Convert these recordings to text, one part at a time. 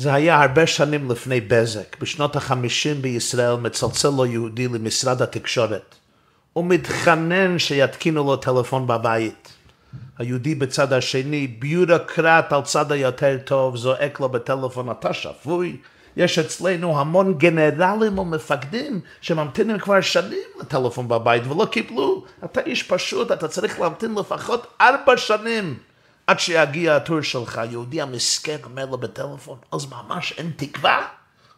זה היה הרבה שנים לפני בזק, בשנות ה-50 בישראל מצלצל לו יהודי למשרד התקשורת. הוא מתחנן שיתקינו לו טלפון בבית. היהודי בצד השני, ביורוקרט על צד היותר טוב, זועק לו בטלפון, אתה שפוי. יש אצלנו המון גנרלים ומפקדים שממתינים כבר שנים לטלפון בבית ולא קיבלו. אתה איש פשוט, אתה צריך להמתין לפחות 4 שנים. עד שיגיע התור שלך. יהודי המסכן אומר לו בטלפון, אז ממש אין תקווה?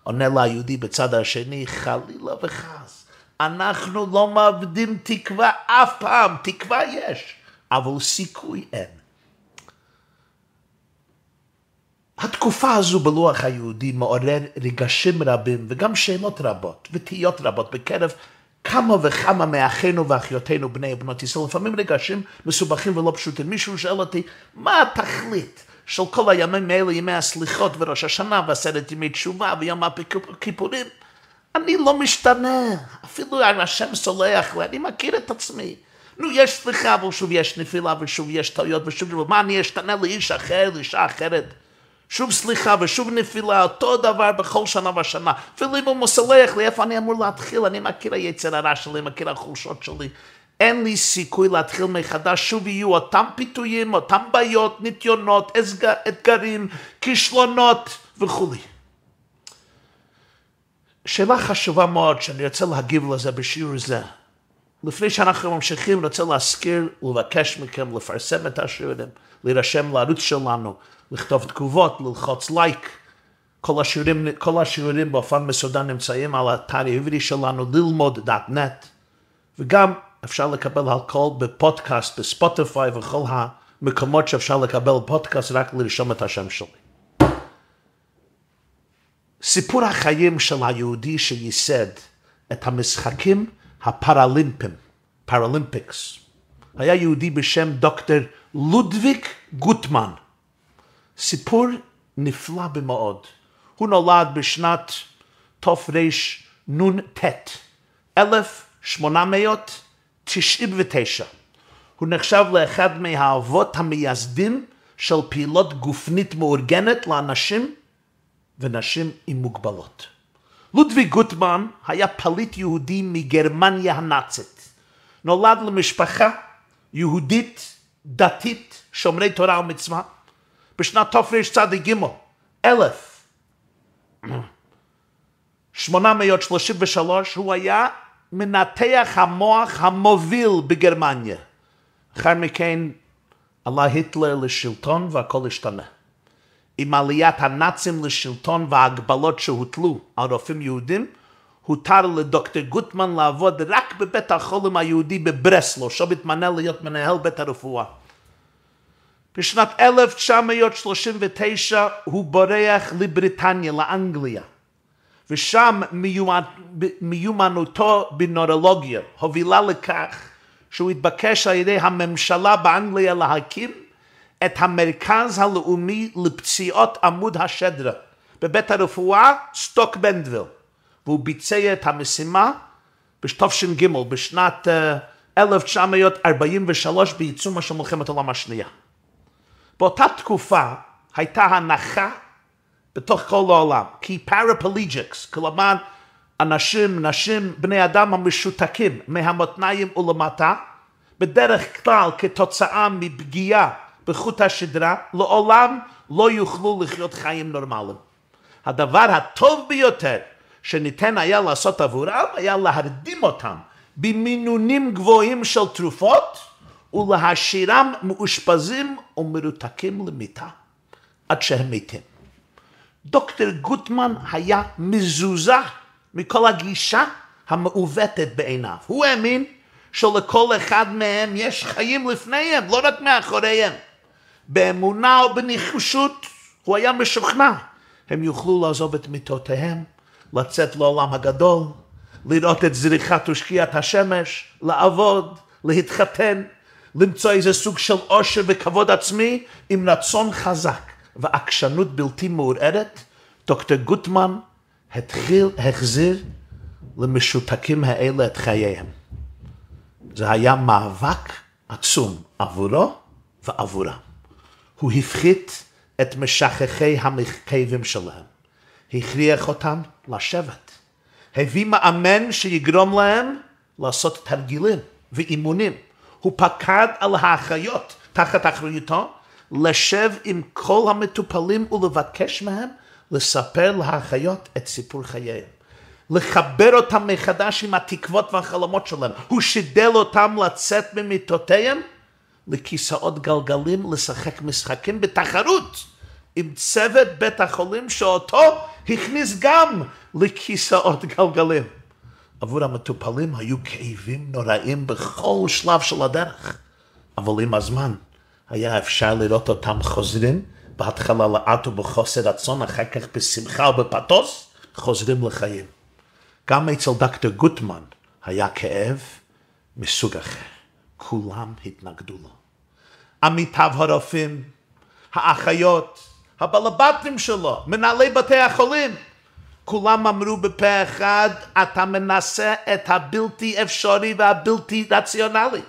עונה לה יהודי בצד השני, חלילה וחס, אנחנו לא מאבדים תקווה אף פעם, תקווה יש, אבל סיכוי אין. התקופה הזו בלוח היהודי מעורר רגשים רבים וגם שאלות רבות ותהיות רבות בקרב כמה וכמה מאחינו ואחיותינו בני ובנות ישראל, לפעמים רגשים מסובכים ולא פשוטים. מישהו שאל אותי, מה התכלית של כל הימים האלה, ימי הסליחות וראש השנה ועשרת ימי תשובה ויום הכיפורים? אני לא משתנה, אפילו השם סולח לי, אני מכיר את עצמי. נו, יש סליחה, אבל שוב יש נפילה, ושוב יש טעויות, ושוב, מה אני אשתנה לאיש אחר, לאישה אחרת? שוב סליחה ושוב נפילה, אותו דבר בכל שנה ושנה. אפילו אם הוא מוסלח לי, איפה אני אמור להתחיל? אני מכיר היצר הרע שלי, מכיר החולשות שלי. אין לי סיכוי להתחיל מחדש, שוב יהיו אותם פיתויים, אותם בעיות, ניתיונות, אתגרים, כישלונות וכו'. שאלה חשובה מאוד שאני רוצה להגיב לזה בשיעור זה. לפני שאנחנו ממשיכים, רוצה להזכיר ולבקש מכם לפרסם את השיעורים, להירשם לערוץ שלנו, לכתוב תגובות, ללחוץ לייק. כל השיעורים באופן מסודר נמצאים על האתר העברי שלנו, lilmod.net, וגם אפשר לקבל הכל בפודקאסט, בספוטיפיי וכל המקומות שאפשר לקבל פודקאסט, רק לרשום את השם שלי. סיפור החיים של היהודי שייסד את המשחקים הפראלימפיים, פראלימפיקס, היה יהודי בשם דוקטור לודוויג גוטמן. סיפור נפלא במאוד. הוא נולד בשנת תרנ"ט, 1899. הוא נחשב לאחד מהאבות המייסדים של פעילות גופנית מאורגנת לאנשים ונשים עם מוגבלות. לודוויג גוטמן היה פליט יהודי מגרמניה הנאצית. נולד למשפחה יהודית דתית שומרי תורה ומצווה. בשנת תרצ"ג 1833 הוא היה מנתח המוח המוביל בגרמניה. אחר מכן עלה היטלר לשלטון והכל השתנה. עם עליית הנאצים לשלטון וההגבלות שהוטלו על רופאים יהודים, הותר לדוקטור גוטמן לעבוד רק בבית החולים היהודי בברסלו, שם התמנה להיות מנהל בית הרפואה. בשנת 1939 הוא בורח לבריטניה, לאנגליה, ושם מיומנותו בנוירולוגיה הובילה לכך שהוא התבקש על ידי הממשלה באנגליה להקים את המרכז הלאומי לפציעות עמוד השדרה בבית הרפואה סטוק מנדוויל, והוא ביצע את המשימה בתש"ג בשנת 1943 בעיצומה של מלחמת העולם השנייה. באותה תקופה הייתה הנחה בתוך כל העולם כי פרפליג'יקס, כלומר אנשים, נשים, בני אדם המשותקים מהמותניים ולמטה, בדרך כלל כתוצאה מפגיעה בחוט השדרה, לעולם לא יוכלו לחיות חיים נורמליים. הדבר הטוב ביותר שניתן היה לעשות עבורם היה להרדים אותם במינונים גבוהים של תרופות ולהשאירם מאושפזים ומרותקים למיטה עד שהם מתים. דוקטור גוטמן היה מזוזה מכל הגישה המעוותת בעיניו. הוא האמין שלכל אחד מהם יש חיים לפניהם, לא רק מאחוריהם. באמונה או בנחישות, הוא היה משוכנע, הם יוכלו לעזוב את מיטותיהם, לצאת לעולם הגדול, לראות את זריחת ושקיעת השמש, לעבוד, להתחתן, למצוא איזה סוג של עושר וכבוד עצמי, עם רצון חזק ועקשנות בלתי מעורערת. דוקטור גוטמן החזיר למשותקים האלה את חייהם. זה היה מאבק עצום עבורו ועבורה. הוא הפחית את משכחי המכאבים שלהם. הכריח אותם לשבת. הביא מאמן שיגרום להם לעשות תרגילים ואימונים. הוא פקד על האחיות תחת אחריותו, לשב עם כל המטופלים ולבקש מהם לספר לאחיות את סיפור חייהם. לחבר אותם מחדש עם התקוות והחלומות שלהם. הוא שידל אותם לצאת ממיטותיהם לכיסאות גלגלים, לשחק משחקים בתחרות עם צוות בית החולים שאותו הכניס גם לכיסאות גלגלים. עבור המטופלים היו כאבים נוראים בכל שלב של הדרך, אבל עם הזמן היה אפשר לראות אותם חוזרים, בהתחלה לאט ובחוסר רצון, אחר כך בשמחה ובפתוס, חוזרים לחיים. גם אצל דוקטור גוטמן היה כאב מסוג אחר. כולם התנגדו לו. עמיתיו הרופאים, האחיות, הבלבטים שלו, מנהלי בתי החולים, כולם אמרו בפה אחד, אתה מנסה את הבלתי אפשרי והבלתי רציונלי.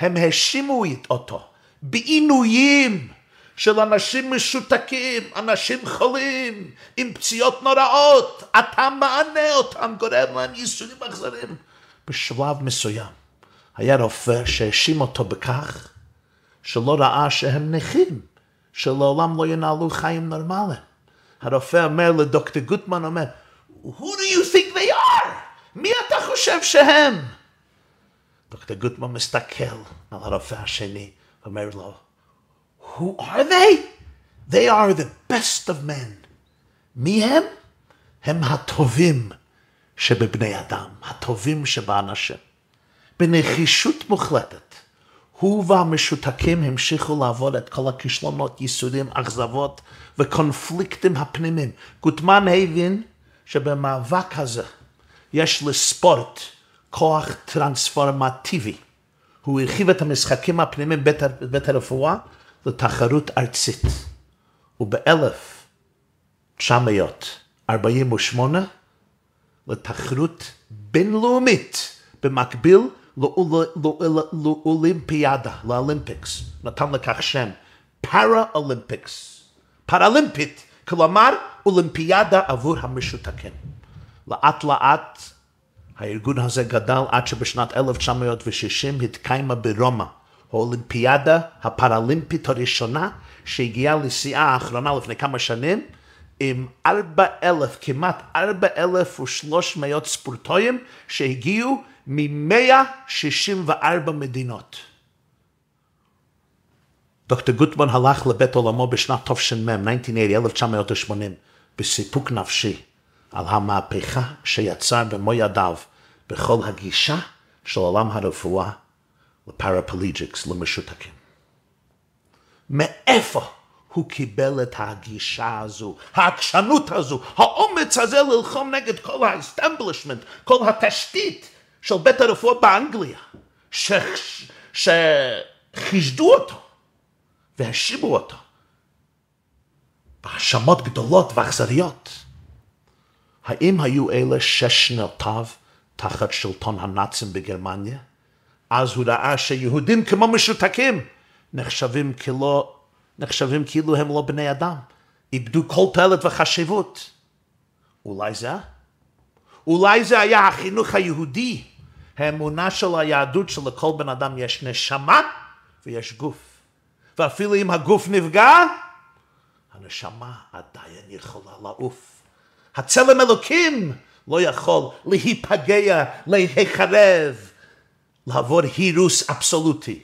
הם השימו אותו בעינויים של אנשים משותקים, אנשים חולים, עם פציעות נוראות. אתה מענה אותם, גורם להם ייסורים אכזריים. בשלב מסוים, היה רופא שהאשים אותו בכך שלא ראה שהם נכים, שלעולם לא ינהלו חיים נורמליים. הרופא אומר לדוקטור גוטמן, אומר, Who do you think they are? מי אתה חושב שהם? דוקטור גוטמן מסתכל על הרופא השני, אומר לו, Who are they? They are the best of men. מי הם? הם הטובים שבבני אדם, הטובים שבאנשים. בנחישות מוחלטת, הוא והמשותקים המשיכו לעבור את כל הכישלונות, ייסורים, אכזבות וקונפליקטים הפנימיים. גוטמן הבין שבמאבק הזה יש לספורט כוח טרנספורמטיבי. הוא הרחיב את המשחקים הפנימיים בית הרפואה לתחרות ארצית. וב-1948 לתחרות בינלאומית. במקביל לאולימפיאדה, לאולימפיקס, נתן לכך שם, פאראלימפיקס, פאראלימפית, כלומר אולימפיאדה עבור המשותקים. לאט לאט הארגון הזה גדל עד שבשנת 1960 התקיימה ברומא, האולימפיאדה הפאראלימפית הראשונה שהגיעה לשיאה האחרונה לפני כמה שנים, עם 4,000, כמעט 4,300 ספורטאים שהגיעו מ-164 מדינות. דוקטור גוטמן הלך לבית עולמו בשנת תש"ם, 1980, בסיפוק נפשי על המהפכה שיצר במו ידיו בכל הגישה של עולם הרפואה לפרפליג'יקס, למשותקים. מאיפה הוא קיבל את הגישה הזו, העקשנות הזו, האומץ הזה ללחום נגד כל האסטמבלישמנט, כל התשתית של בית הרפואה באנגליה, שחישדו אותו והשימו אותו בהאשמות גדולות ואכזריות? האם היו אלה שש שנותיו תחת שלטון הנאצים בגרמניה? אז הוא ראה שיהודים כמו משותקים נחשבים כאילו הם לא בני אדם, איבדו כל תועלת וחשיבות. אולי זה היה החינוך היהודי, האמונה של היהדות שלכל בן אדם יש נשמה ויש גוף. ואפילו אם הגוף נפגע, הנשמה עדיין יכולה לעוף. הצלם אלוקים לא יכול להיפגע, להיחרב, לעבור הירוס אבסולוטי.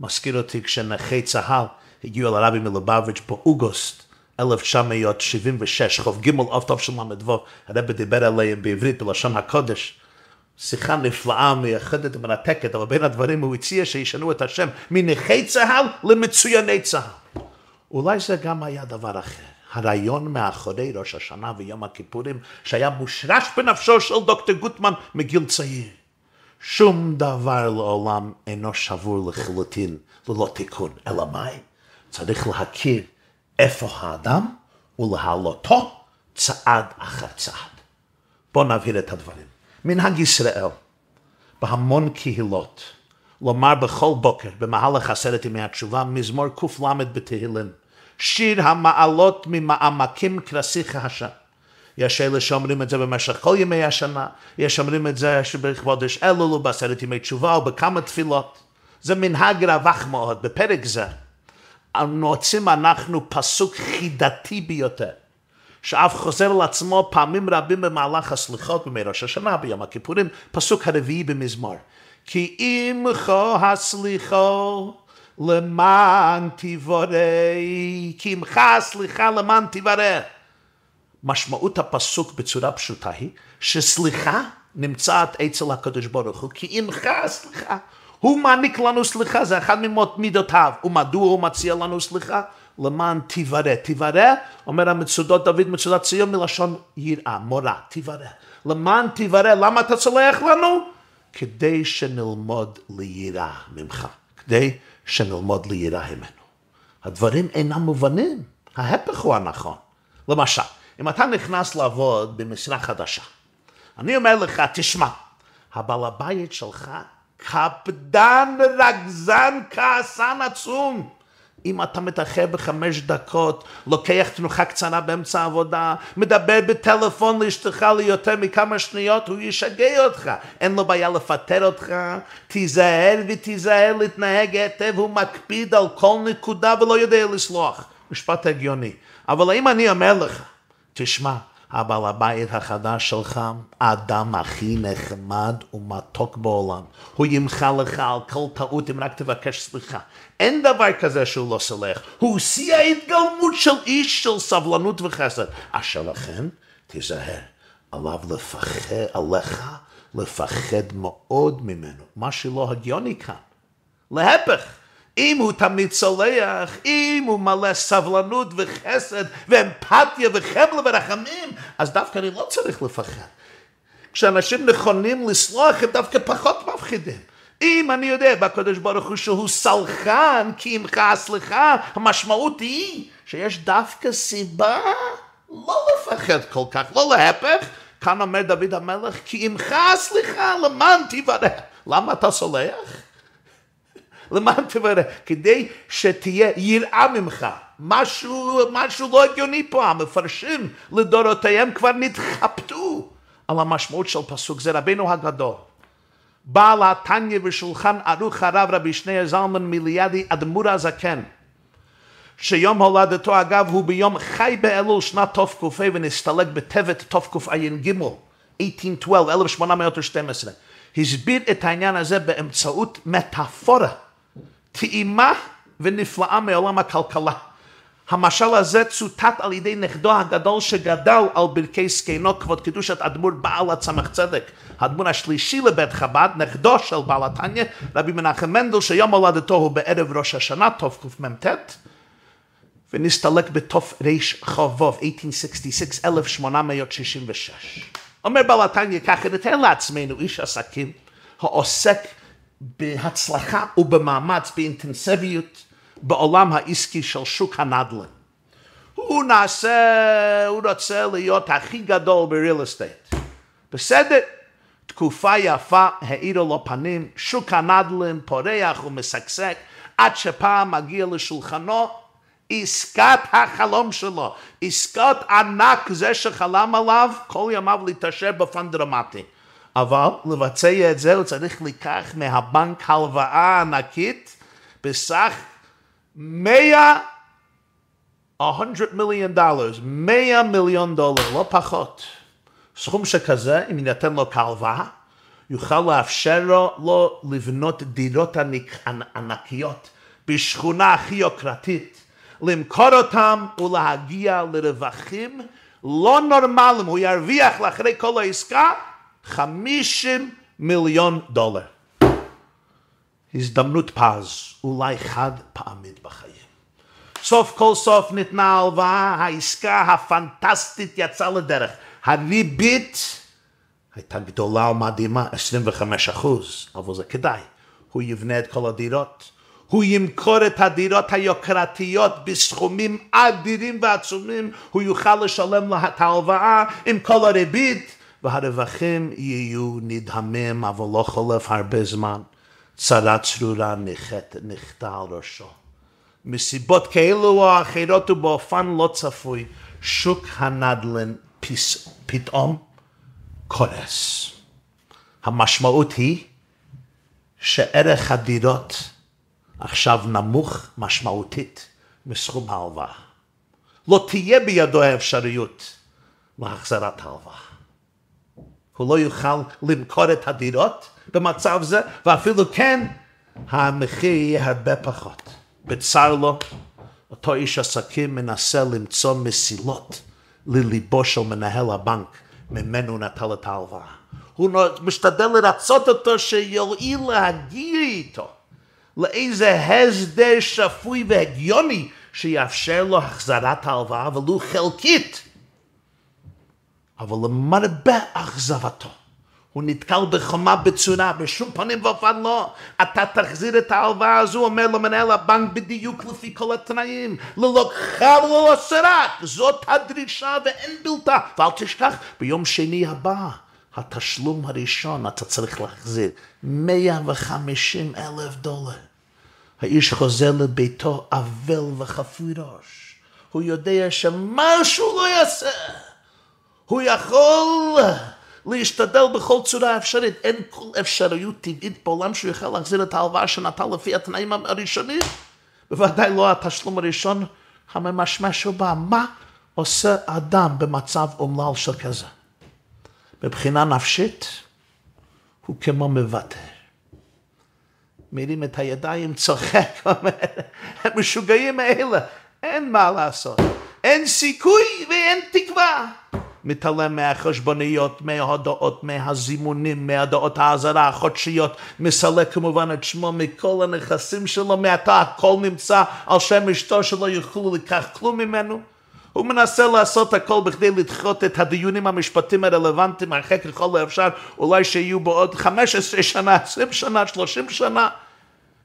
מזכיר אותי כשנכי צהל הגיעו אל הרבי מלובביץ' באוגוסט 1976, חוב ג' אוף של מ"ו, הרבי דיבר עליהם בעברית בלשון הקודש. שיחה נפלאה, מייחדת ומרתקת, אבל בין הדברים הוא הציע שישנו את השם מנכי צהל למצויני צהל. אולי זה גם היה דבר אחר. הרעיון מאחורי ראש השנה ויום הכיפורים שהיה מושרש בנפשו של דוקטור גוטמן מגיל צעיר. שום דבר לעולם אינו שבור לחלוטין, ללא תיקון. אלא מה? צריך להכיר איפה האדם ולהעלותו צעד אחר צעד. בואו נבהיר את הדברים. מנהג ישראל, בהמון קהילות, לומר בכל בוקר במהלך עשרת ימי התשובה, מזמור ק"ל בתהילים, שיר המעלות ממעמקים כרסיך השם. יש אלה שאומרים את זה במשך כל ימי השנה, יש שאומרים את זה שבחודש אלול ובעשרת ימי תשובה ובכמה תפילות. זה מנהג רווח מאוד. בפרק זה נוצאים אנחנו פסוק חידתי ביותר, שאף חוזר לעצמו פעמים רבים במהלך הסליחות, בימי ראש השנה, ביום הכיפורים, פסוק הרביעי במזמור. כי עמכו הסליחו למען תיבורא, כי עמך הסליחה למען תיבורא. משמעות הפסוק בצורה פשוטה היא שסליחה נמצאת אצל הקדוש ברוך הוא, כי עמך הסליחה. הוא מעניק לנו סליחה, זה אחד ממידותיו. ומדוע הוא מציע לנו סליחה? למען תיוורא. תיוורא, אומר המצודות דוד מצודת ציון מלשון יראה, מורה, תיוורא. למען תיוורא, למה אתה סולח לנו? כדי שנלמוד ליראה ממך. כדי שנלמוד ליראה ממנו. הדברים אינם מובנים. ההפך הוא הנכון. למשל, אם אתה נכנס לעבוד במשרה חדשה, אני אומר לך, תשמע, הבעל הבית שלך קפדן, רגזן, כעסן עצום. אם אתה מתאחר ב5 דקות, לוקח תנוחה קצנה באמצע העבודה, מדבר בטלפון לאשתך ליותר מכמה שניות, הוא ישגע אותך. אין לו בעיה לפטר אותך. תיזהר ותיזהר להתנהג היטב, הוא מקפיד על כל נקודה ולא יודע לסלוח. משפט הגיוני. אבל אם אני אומר לך, תשמע, אבל הבית החדש שלך, האדם הכי נחמד ומתוק בעולם. הוא ימחה לך על כל טעות אם רק תבקש סליחה. אין דבר כזה שהוא לא סלח. הוא עושה ההתגלמות של איש של סבלנות וחסד. אשר לכן, תיזהר, עליו לפחד, עליך לפחד מאוד ממנו. מה שלא הגיוני כאן. להפך. אם הוא תמיד סולח, אם הוא מלא סבלנות וחסד ואמפתיה וחמלה ורחמים, אז דווקא אני לא צריך לפחד. כשאנשים נכונים לסלוח, הם דווקא פחות מפחידים. אם אני יודע בקדוש ברוך הוא שהוא סלחן, כי עמך הסליחה, המשמעות היא שיש דווקא סיבה לא לפחד כל כך, לא להפך. כאן אומר דוד המלך, כי עמך הסליחה למען תיוורא. למה אתה סולח? למען תיוורא, כדי שתהיה יראה ממך. משהו לא הגיוני פה, המפרשים לדורותיהם כבר נתחבטו על המשמעות של פסוק זה. רבינו הגדול, בעל התניא בשולחן ערוך הרב רבי שניאור זלמן מיליאדי אדמו"ר הזקן, שיום הולדתו אגב הוא ביום חי באלול שנת תק"ה ונסתלק בטבת תקע"ג, 1812, הסביר את העניין הזה באמצעות מטאפורה טעימה ונפלאה מעולם הכלכלה. המשל הזה צוטט על ידי נכדו הגדול שגדל על ברכי זקנו, כבוד קדושת אדמו"ר בעל הצמח צדק, האדמו"ר השלישי לבית חב"ד, נכדו של בעל התניא, רבי מנחם מנדל, שיום הולדתו הוא בערב ראש השנה, תקמ"ט, ונסתלק בתרח"ו, 1866, 1866. אומר בעל התניא ככה, נתאר לעצמנו איש עסקים העוסק בהצלחה ובמאמץ, באינטנסיביות, בעולם העסקי של שוק הנדל"ן. הוא רוצה להיות הכי גדול בריל אסטייט. בסדר, תקופה יפה האירה לו פנים, שוק הנדל"ן פורח ומשגשג, עד שפעם מגיע לשולחנו עסקת החלום שלו, עסקת ענק, זה שחלם עליו כל ימיו להתעשר בפן דרמטי. אבל לבצע את זה הוא צריך לקח מהבנק הלוואה ענקית בסך $100 מיליון, לא פחות. סכום שכזה, אם ניתן לו כהלוואה, יוכל לאפשר לו לבנות דירות ענקיות בשכונה הכי יוקרתית, למכור אותם ולהגיע לרווחים לא נורמליים. הוא ירוויח לאחרי כל העסקה $50 מיליון. הזדמנות פז, אולי חד פעמית בחיים. סוף כל סוף ניתנה ההלוואה, העסקה הפנטסטית יצאה לדרך. הריבית הייתה גדולה ומדהימה, 25%, אבל זה כדאי. הוא יבנה את כל הדירות, הוא ימכור את הדירות היוקרתיות בסכומים אדירים ועצומים, הוא יוכל לשלם לה את ההלוואה עם כל הריבית, והרווחים יהיו נדהמים, אבל לא חולף הרבה זמן. צרה צרורה נחתה על ראשו. מסיבות כאלו או אחרות ובאופן לא צפוי, שוק הנדל"ן פתאום קורס. המשמעות היא שערך הדירות עכשיו נמוך משמעותית מסכום ההלוואה. לא תהיה בידו האפשריות להחזרת ההלוואה. הוא לא יוכל למכור את הדירות במצב זה, ואפילו כן, המחיר יהיה הרבה פחות. בצר לו, אותו איש עסקים מנסה למצוא מסילות לליבו של מנהל הבנק, ממנו נטל את ההלוואה. הוא משתדל לרצות אותו שיועיל להגיע איתו לאיזה הסדר שפוי והגיוני שיאפשר לו החזרת ההלוואה ולו חלקית. אבל למרבה אכזבתו, הוא נתקל בחומה בצורה, בשום פנים ואופן לא. אתה תחזיר את ההלוואה הזו, אומר לו מנהל הבנק, בדיוק לפי כל התנאים, ללוקחה ולסרק, זאת הדרישה ואין בלתה. ואל תשכח, ביום שני הבא, התשלום הראשון, אתה צריך להחזיר $150,000. האיש חוזר לביתו אבל וחפוי ראש. הוא יודע שמשהו לא יעשה. הוא יכול להשתדל בכל צורה אפשרית. אין כל אפשריות טבעית בעולם שהוא יוכל להחזיר את ההלוואה שנטל לפי התנאים הראשונים. בוודאי לא התשלום הראשון הממשמש ובא. מה עושה אדם במצב אומלל שכזה? מבחינה נפשית, הוא כמו מבטר. מרים את הידיים, צוחק, אומר, המשוגעים האלה, אין מה לעשות. אין סיכוי ואין תקווה. מתעלם מהחשבוניות, מההודעות, מהזימונים, מההודעות האזהרה החודשיות, מסלק כמובן את שמו מכל הנכסים שלו, מעתה הכל נמצא על שם אשתו שלא יוכלו לקח כלום ממנו. הוא מנסה לעשות הכל בכדי לדחות את הדיונים המשפטיים הרלוונטיים הרחק ככל האפשר, אולי שיהיו בעוד 15 שנה, 20 שנה, 30 שנה.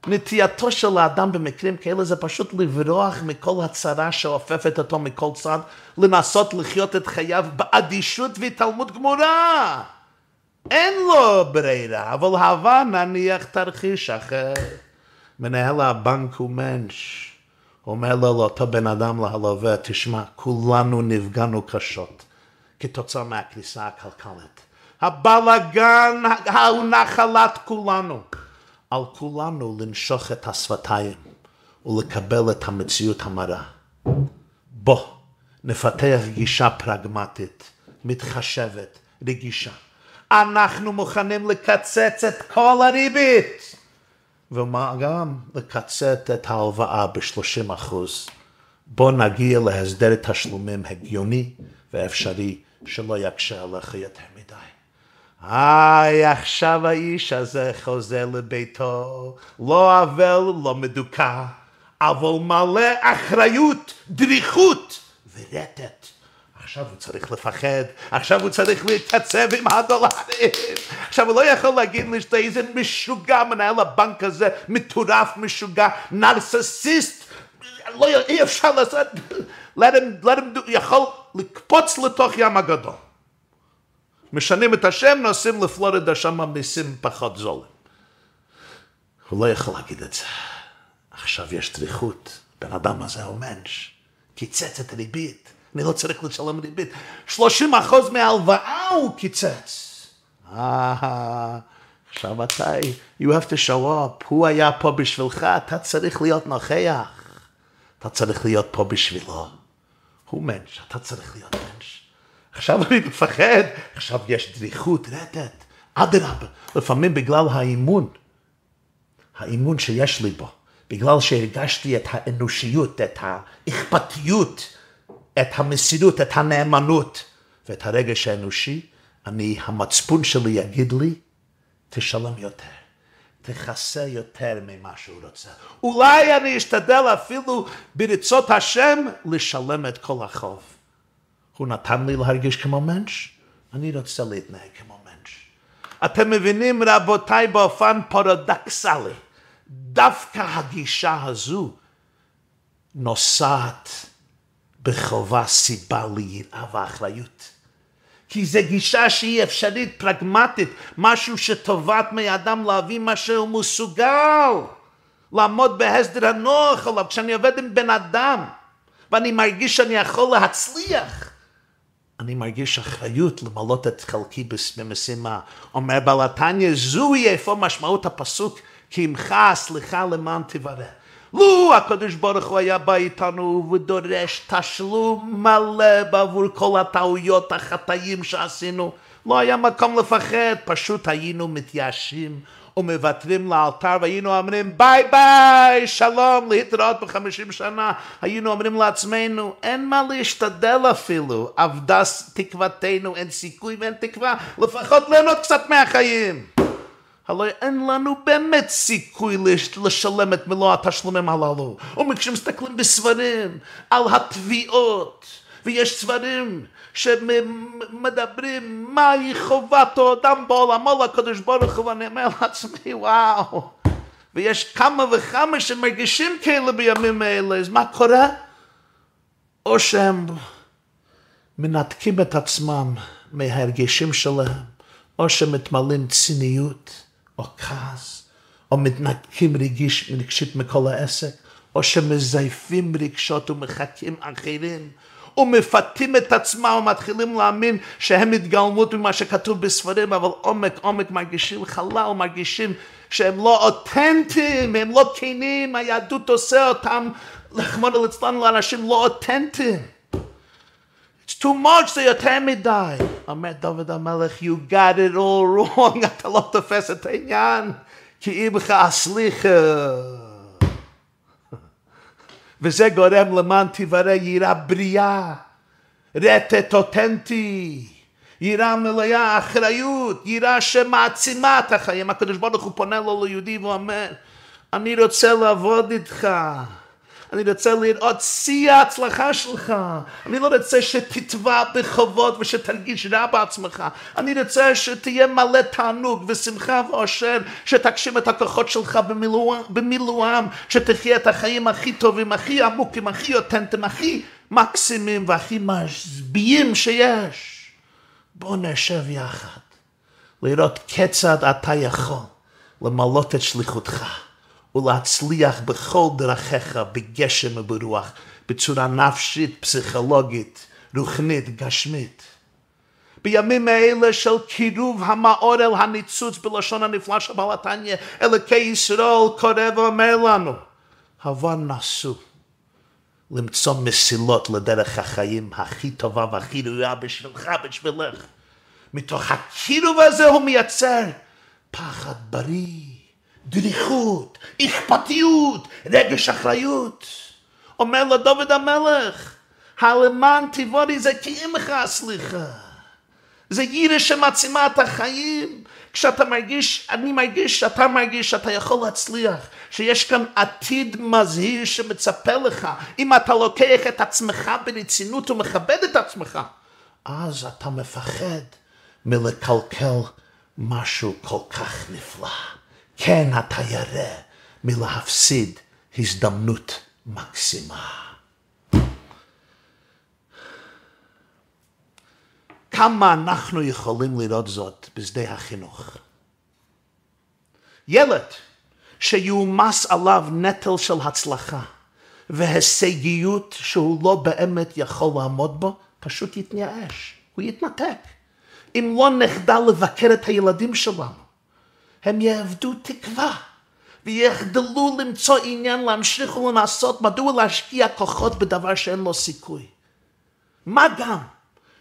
נטייתו של האדם במקרים כאלה זה פשוט לברוח מכל הצרה שאופפת אותו מכל צד, לנסות לחיות את חייו באדישות והתעלמות גמורה. אין לו ברירה, אבל הווה נניח תרחיש אחר. מנהל הבנק הוא מנש. אומר לו לאותו בן אדם להלווה, תשמע, כולנו נפגענו קשות כתוצאה מהקריסה הכלכלית. הבלגן הוא נחלת כולנו. על כולנו לנשוך את השפתיים ולקבל את המציאות המרה. בוא, נפתח גישה פרגמטית, מתחשבת, רגישה. אנחנו מוכנים לקצץ את כל הריבית. וגם לקצת את ההלוואה ב-30%. בוא נגיע להסדר תשלומים הגיוני ואפשרי שלא יקשה עליך יותר מדי. עכשיו האיש הזה חוזר לביתו, לא אבל, לא מדוכא, אבל מלא אחריות, דריכות ורטט. עכשיו הוא צריך לפחד, עכשיו הוא צריך להתעצב עם הדולרים, עכשיו הוא לא יכול להגיד לי שאתה איזה משוגע, מנהל הבנק הזה, מטורף, משוגע, נרססיסט, לא, אי אפשר לעשות, יכול לקפוץ לתוך ים הגדול. משנים את השם, נוסעים לפלורידה, שם המיסים פחות זולים. הוא לא יכול להגיד את זה. עכשיו יש דריכות, בן אדם הזה הוא מנש, קיצץ את הריבית, אני לא צריך לשלם ריבית. 30% מההלוואה הוא קיצץ. עכשיו אתה, you have to show up. הוא היה פה בשבילך, אתה צריך להיות נוכח. אתה צריך להיות פה בשבילו. הוא מנש, אתה צריך להיות מנש. עכשיו אני מפחד, עכשיו יש דריכות, רטט, אדרבה. לפעמים בגלל האימון שיש לי בו, בגלל שהרגשתי את האנושיות, את האכפתיות, את המסירות, את הנאמנות ואת הרגש האנושי, המצפון שלי יגיד לי, תשלם יותר, תחסה יותר ממה שהוא רוצה. אולי אני אשתדל אפילו ברצות השם לשלם את כל החוב. הוא נתן לי להרגיש כמו מנש, אני רוצה להתנהג כמו מנש. אתם מבינים רבותיי באופן פרדוקסלי, דווקא הגישה הזו נוסעת בחובה סיבה ליראה ואחריות. כי זו גישה שהיא אפשרית, פרגמטית, משהו שטובעת מאדם להביא מה שהוא מסוגל. לעמוד בהסדר הנוח עליו, כשאני עובד עם בן אדם, ואני מרגיש שאני יכול להצליח, אני מרגיש אחריות למלות את חלקי במשימה. אומר בעל התניא, זוהי איפה משמעות הפסוק, כי עמך הסליחה למען תברא. לו הקדוש ברוך הוא היה בא איתנו ודורש תשלום מלא בעבור כל הטעויות החטאים שעשינו, לא היה מקום לפחד, פשוט היינו מתייאשים ומוותרים לאלתר, והיינו אומרים ביי ביי, שלום, להתראות ב50 שנה, היינו אומרים לעצמנו, אין מה להשתדל אפילו, אבדה תקוותנו, אין סיכוי ואין תקווה, לפחות ליהנות קצת מהחיים. הלוא אין לנו באמת סיכוי לשלם את מלוא התשלומים הללו, וכשמסתכלים בספרים על התביעות, ויש ספרים שמדברים מהי חובת האדם בעולמו לקדוש ברוך הוא, ואני אומר לעצמי וואו, ויש כמה וכמה שמרגישים כאלה בימים האלה, אז מה קורה? או שהם מנתקים את עצמם מהרגישים שלהם, או שמתמלאים ציניות או כעס, או מתנתקים רגשית מכל העסק, או שמזייפים רגשות ומחקים אחרים, ומפתים את עצמם ומתחילים להאמין שהם התגלמות ממה שכתוב בספרים, אבל עומק מרגישים חלל, מרגישים שהם לא אותנטיים, הם לא כנים, היהדות עושה אותם, לחמוד לצלן לאנשים לא אותנטיים. It's too much, זה יותר מדי. אומר דוד המלך, you got it all wrong, אתה לא תופס את העניין, כי עמך הסליחה. וזה גורם למען תברא יראה בריאה, רטט אותנטי, יראה מלאה אחריות, יראה שמעצימה את החיים. הקדוש ברוך הוא פונה לו ליהודי ואומר, אני רוצה לעבוד איתך, אני רוצה לראות שיא ההצלחה שלך, אני לא רוצה שתטבע בחובות ושתרגיש רע בעצמך, אני רוצה שתהיה מלא תענוג ושמחה ואושר, שתגשים את הכוחות שלך במילואם, שתחיה את החיים הכי טובים, הכי עמוקים, הכי אותנטיים, הכי מקסימים והכי משביעים שיש. בוא נשב יחד, לראות כיצד אתה יכול למלות את שליחותך, ולהצליח בכל דרכיך, בגשם וברוח, בצורה נפשית, פסיכולוגית, רוחנית, גשמית. בימים האלה של קירוב המאור אל הניצוץ, בלשון הנפלא של בעל התניא, אלוקי ישראל קורא ואומר לנו, הבה נסו למצוא מסילות לדרך החיים הכי טובה והכי ראויה בשבילך, בשבילך. מתוך הקירוב הזה הוא מייצר פחד בריא, דריכות, אכפתיות, רגש אחריות. אומר לדוד המלך, הלמען תברא זה כי עמך הסליחה. זה יראה שמעצימה את החיים. כשאתה מרגיש, אני מרגיש, אתה מרגיש, אתה יכול להצליח. שיש כאן עתיד מזהיר שמצפה לך. אם אתה לוקח את עצמך ברצינות ומכבד את עצמך, אז אתה מפחד מלקלקל משהו כל כך נפלא. כן, אתה ירא מלהפסיד הזדמנות מקסימה. כמה אנחנו יכולים לראות זאת בשדה החינוך? ילד שיומס עליו נטל של הצלחה והישגיות שהוא לא באמת יכול לעמוד בו, פשוט יתנייאש, הוא יתנתק. אם לא נחדל לבקר את הילדים שלנו, הם יאבדו תקווה, ויחדלו למצוא עניין להמשיך ולנסות, מדוע להשקיע כוחות בדבר שאין לו סיכוי. מה גם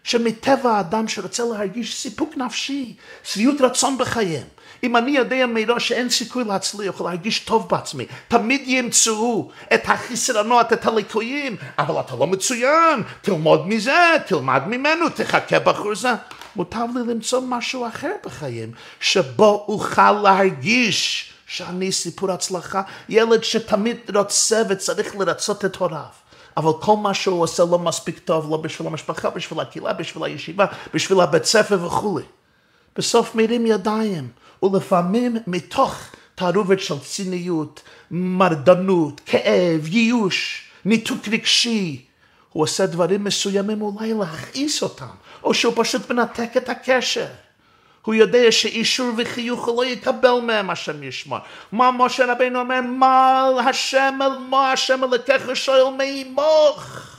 שמטבע האדם שרוצה להרגיש סיפוק נפשי, שביעות רצון בחיים, אם אני יודע מראש שאין סיכוי להצליח, להרגיש טוב בעצמי, תמיד ימצאו את החסרונות, את הליקויים, אבל אתה לא מצוין, תלמוד מזה, תלמד ממנו, תחכה בחור זה. מוטב לי למצוא משהו אחר בחיים, שבו אוכל להרגיש שאני סיפור הצלחה. ילד שתמיד רוצה וצריך לרצות את הוריו, אבל כל מה שהוא עושה לא מספיק טוב, לא בשביל המשפחה, בשביל הקהילה, בשביל הישיבה, בשביל הבית ספר וכו'. בסוף מרים ידיים, ולפעמים מתוך תערובת של ציניות, מרדנות, כאב, ייאוש, ניתוק רגשי, הוא עושה דברים מסוימים אולי להכעיס אותם, או שהוא פשוט מנתק את הקשר. הוא יודע שאישור וחיוך לא יקבל מהם השם ישמור. מה משה רבינו אומר? מה השם אלוקיך שואל מעמך?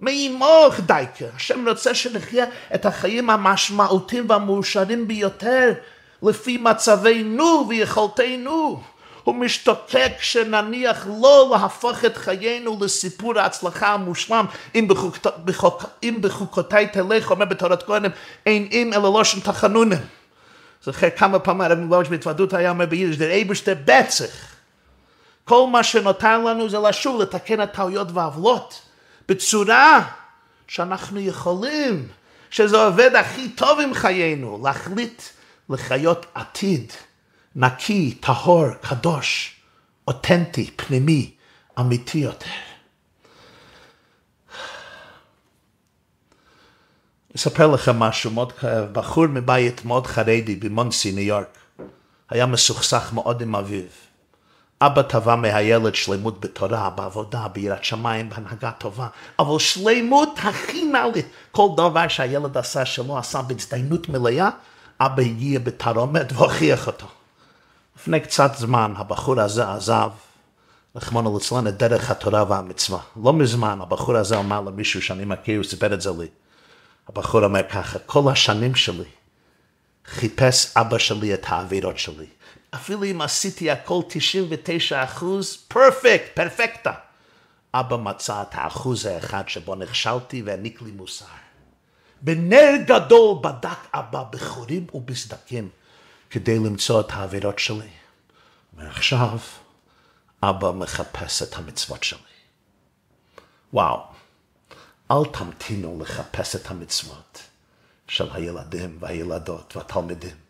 מעמך דייקה. השם רוצה שנחיה את החיים המשמעותיים והמאושרים ביותר לפי מצבנו ויכולתנו. הוא משתוקק שנניח לא להפוך את חיינו לסיפור ההצלחה המושלם. אם בחוקותיי תלך, אומר בתורת כהנים, אין אם אלא לשון תחנונים. זוכר כמה פעמים הרב מלובביץ' בהתוודות היה אומר ביידיש, דר אייבשטר בצח. כל מה שנותר לנו זה לשוב לתקן את טעויות והעוולות בצורה שאנחנו יכולים, שזה עובד הכי טוב עם חיינו, להחליט לחיות עתיד נקי, טהור, קדוש, אותנטי, פנימי, אמיתי יותר. אספר לכם משהו מאוד כאב. בחור מבית מאוד חרדי במונסי, ניו יורק, היה מסוכסך מאוד עם אביו. אבא טבע מהילד שלמות בתורה, בעבודה, ביראת שמיים, בהנהגה טובה, אבל שלמות הכי נעלית. כל דבר שהילד עשה שלא עשה בהצטיינות מלאה, אבא הגיע בתרעומת והוכיח אותו. לפני קצת זמן הבחור הזה עזב, רחמנא ליצלן, את דרך התורה והמצווה. לא מזמן הבחור הזה אמר למישהו שאני מכיר, הוא סיפר את זה לי. הבחור אומר ככה, כל השנים שלי חיפש אבא שלי את העבירות שלי. אפילו אם עשיתי הכל 99% פרפקט, פרפקטה, אבא מצא את האחוז האחד שבו נכשלתי והעניק לי מוסר. בנר גדול בדק אבא בחורים ובסדקים כדי למצוא את העבירות שלי. ועכשיו אבא מחפש את המצוות שלי. וואו, אל תמתינו לחפש את המצוות של הילדים והילדות והתלמידים.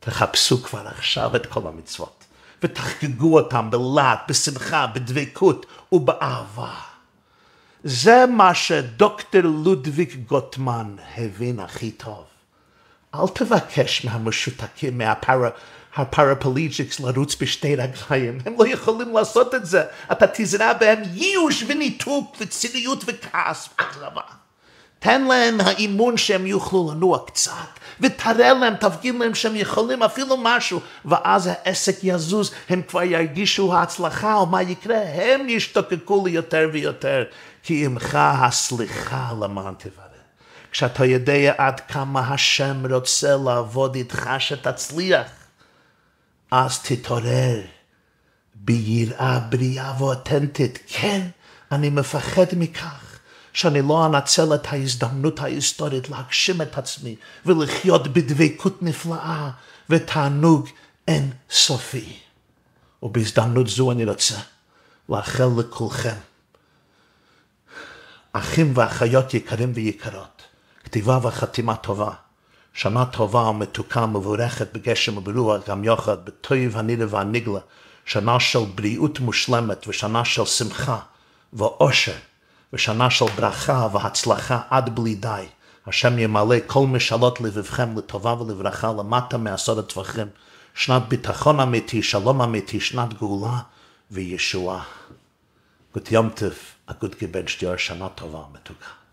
תחפשו כבר עכשיו את כל המצוות ותחגגו אותם בלהט, בשמחה, בדבקות ובאהבה. זה מה שדוקטור לודוויג גוטמן הבין הכי טוב. אל תבקש מהמשותקים, מהפרפליג'יקס לרוץ בשתי רגליים. הם לא יכולים לעשות את זה. אתה תזרע בהם ייאוש וניתוק וציניות וכעס וקרבה. תן להם האימון שהם יוכלו לנוע קצת, ותראה להם, תפגין להם שהם יכולים אפילו משהו, ואז העסק יזוז, הם כבר ירגישו ההצלחה, או מה יקרה? הם ישתוקקו לי יותר ויותר, כי עמך הסליחה למען תברא. כשאתה יודע עד כמה השם רוצה לעבוד איתך שתצליח, אז תתעורר ביראה בריאה ואותנטית. כן, אני מפחד מכך שאני לא אנצל את ההזדמנות ההיסטורית להגשים את עצמי ולחיות בדבקות נפלאה ותענוג אין סופי. ובהזדמנות זו אני רוצה לאחל לכולכם, אחים ואחיות יקרים ויקרות, כתיבה וחתימה טובה, שנה טובה ומתוקה מבורכת בגשם וברוח גם יחד, בטוב הניר והנגלה, שנה של בריאות מושלמת ושנה של שמחה ואושר, ושנה של ברכה והצלחה עד בלי די. השם ימלא כל משאלות לבבכם לטובה ולברכה למטה מעשרת טפחים. שנת ביטחון אמיתי, שלום אמיתי, שנת גאולה וישועה. גוט יום טוב, גוט געבן שטיר, שנה טובה ומתוקה.